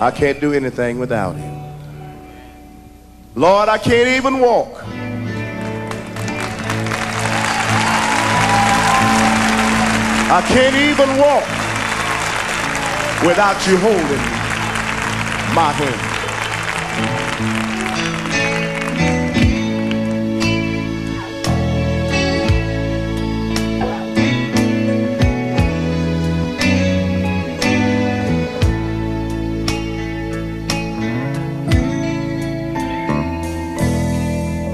I can't do anything without him. Lord, I can't even walk. I can't even walk without you holding my hand.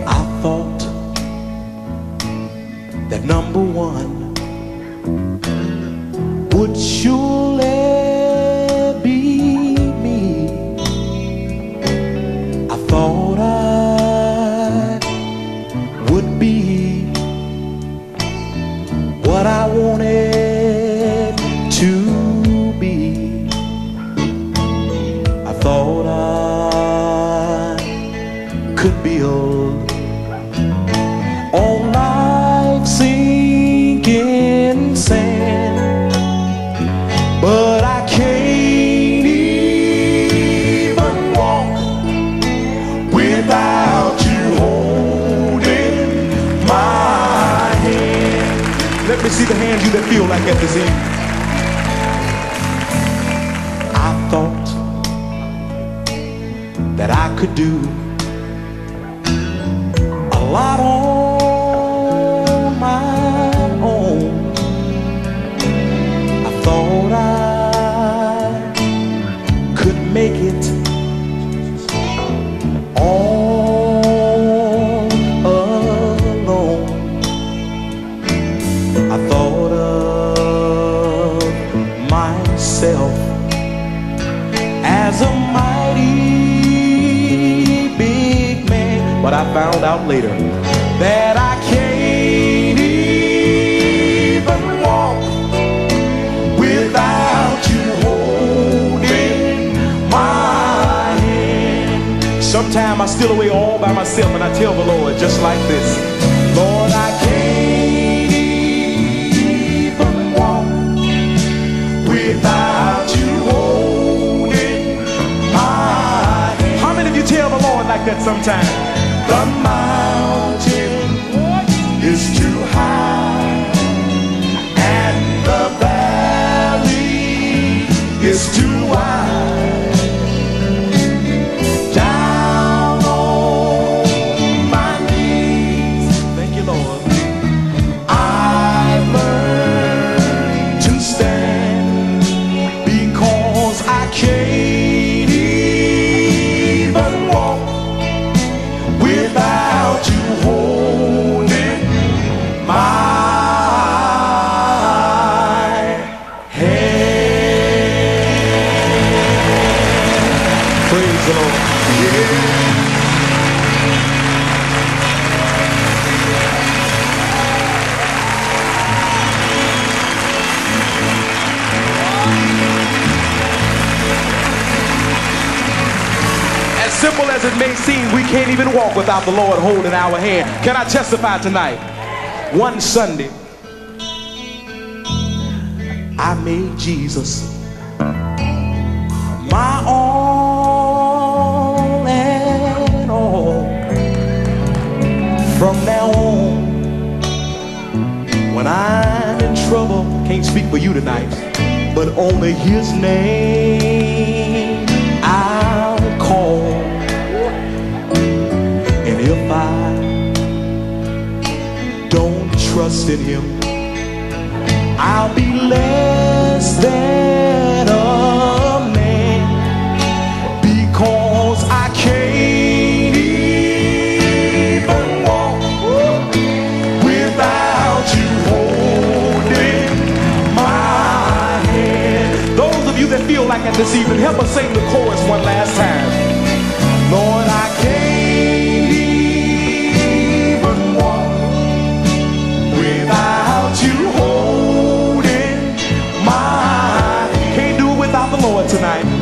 I thought that number one, would surely be me. I thought I would be what I wanted to be. I thought I could build all life sinking sand. But I can't even walk without you holding my hand. Let me see the hand you that feel like at this end. I thought that I could do a lot on my own. I thought I could make it all alone. I thought of myself as a mighty big man, but I found out later that I can't even walk without you holding my hand. Sometimes I steal away all by myself and I tell the Lord just like this: Lord, I can't even walk without you holding my hand. How many of you tell the Lord like that sometimes? The mountain is too high and the it's too wide. Down on my knees, thank you Lord, I've learned to stand because I can't even walk without you holding my hand. Praise the Lord. Yeah. As simple as it may seem, we can't even walk without the Lord holding our hand. Can I testify tonight? One Sunday, I made Jesus my own. From now on, when I'm in trouble, can't speak for you tonight, but only his name I'll call. And if I don't trust in him, I'll be less than a man, because I can't feel like it this evening. Help us sing the chorus one last time. Lord, I can't even walk without you holding my hand. Can't do it without the Lord tonight.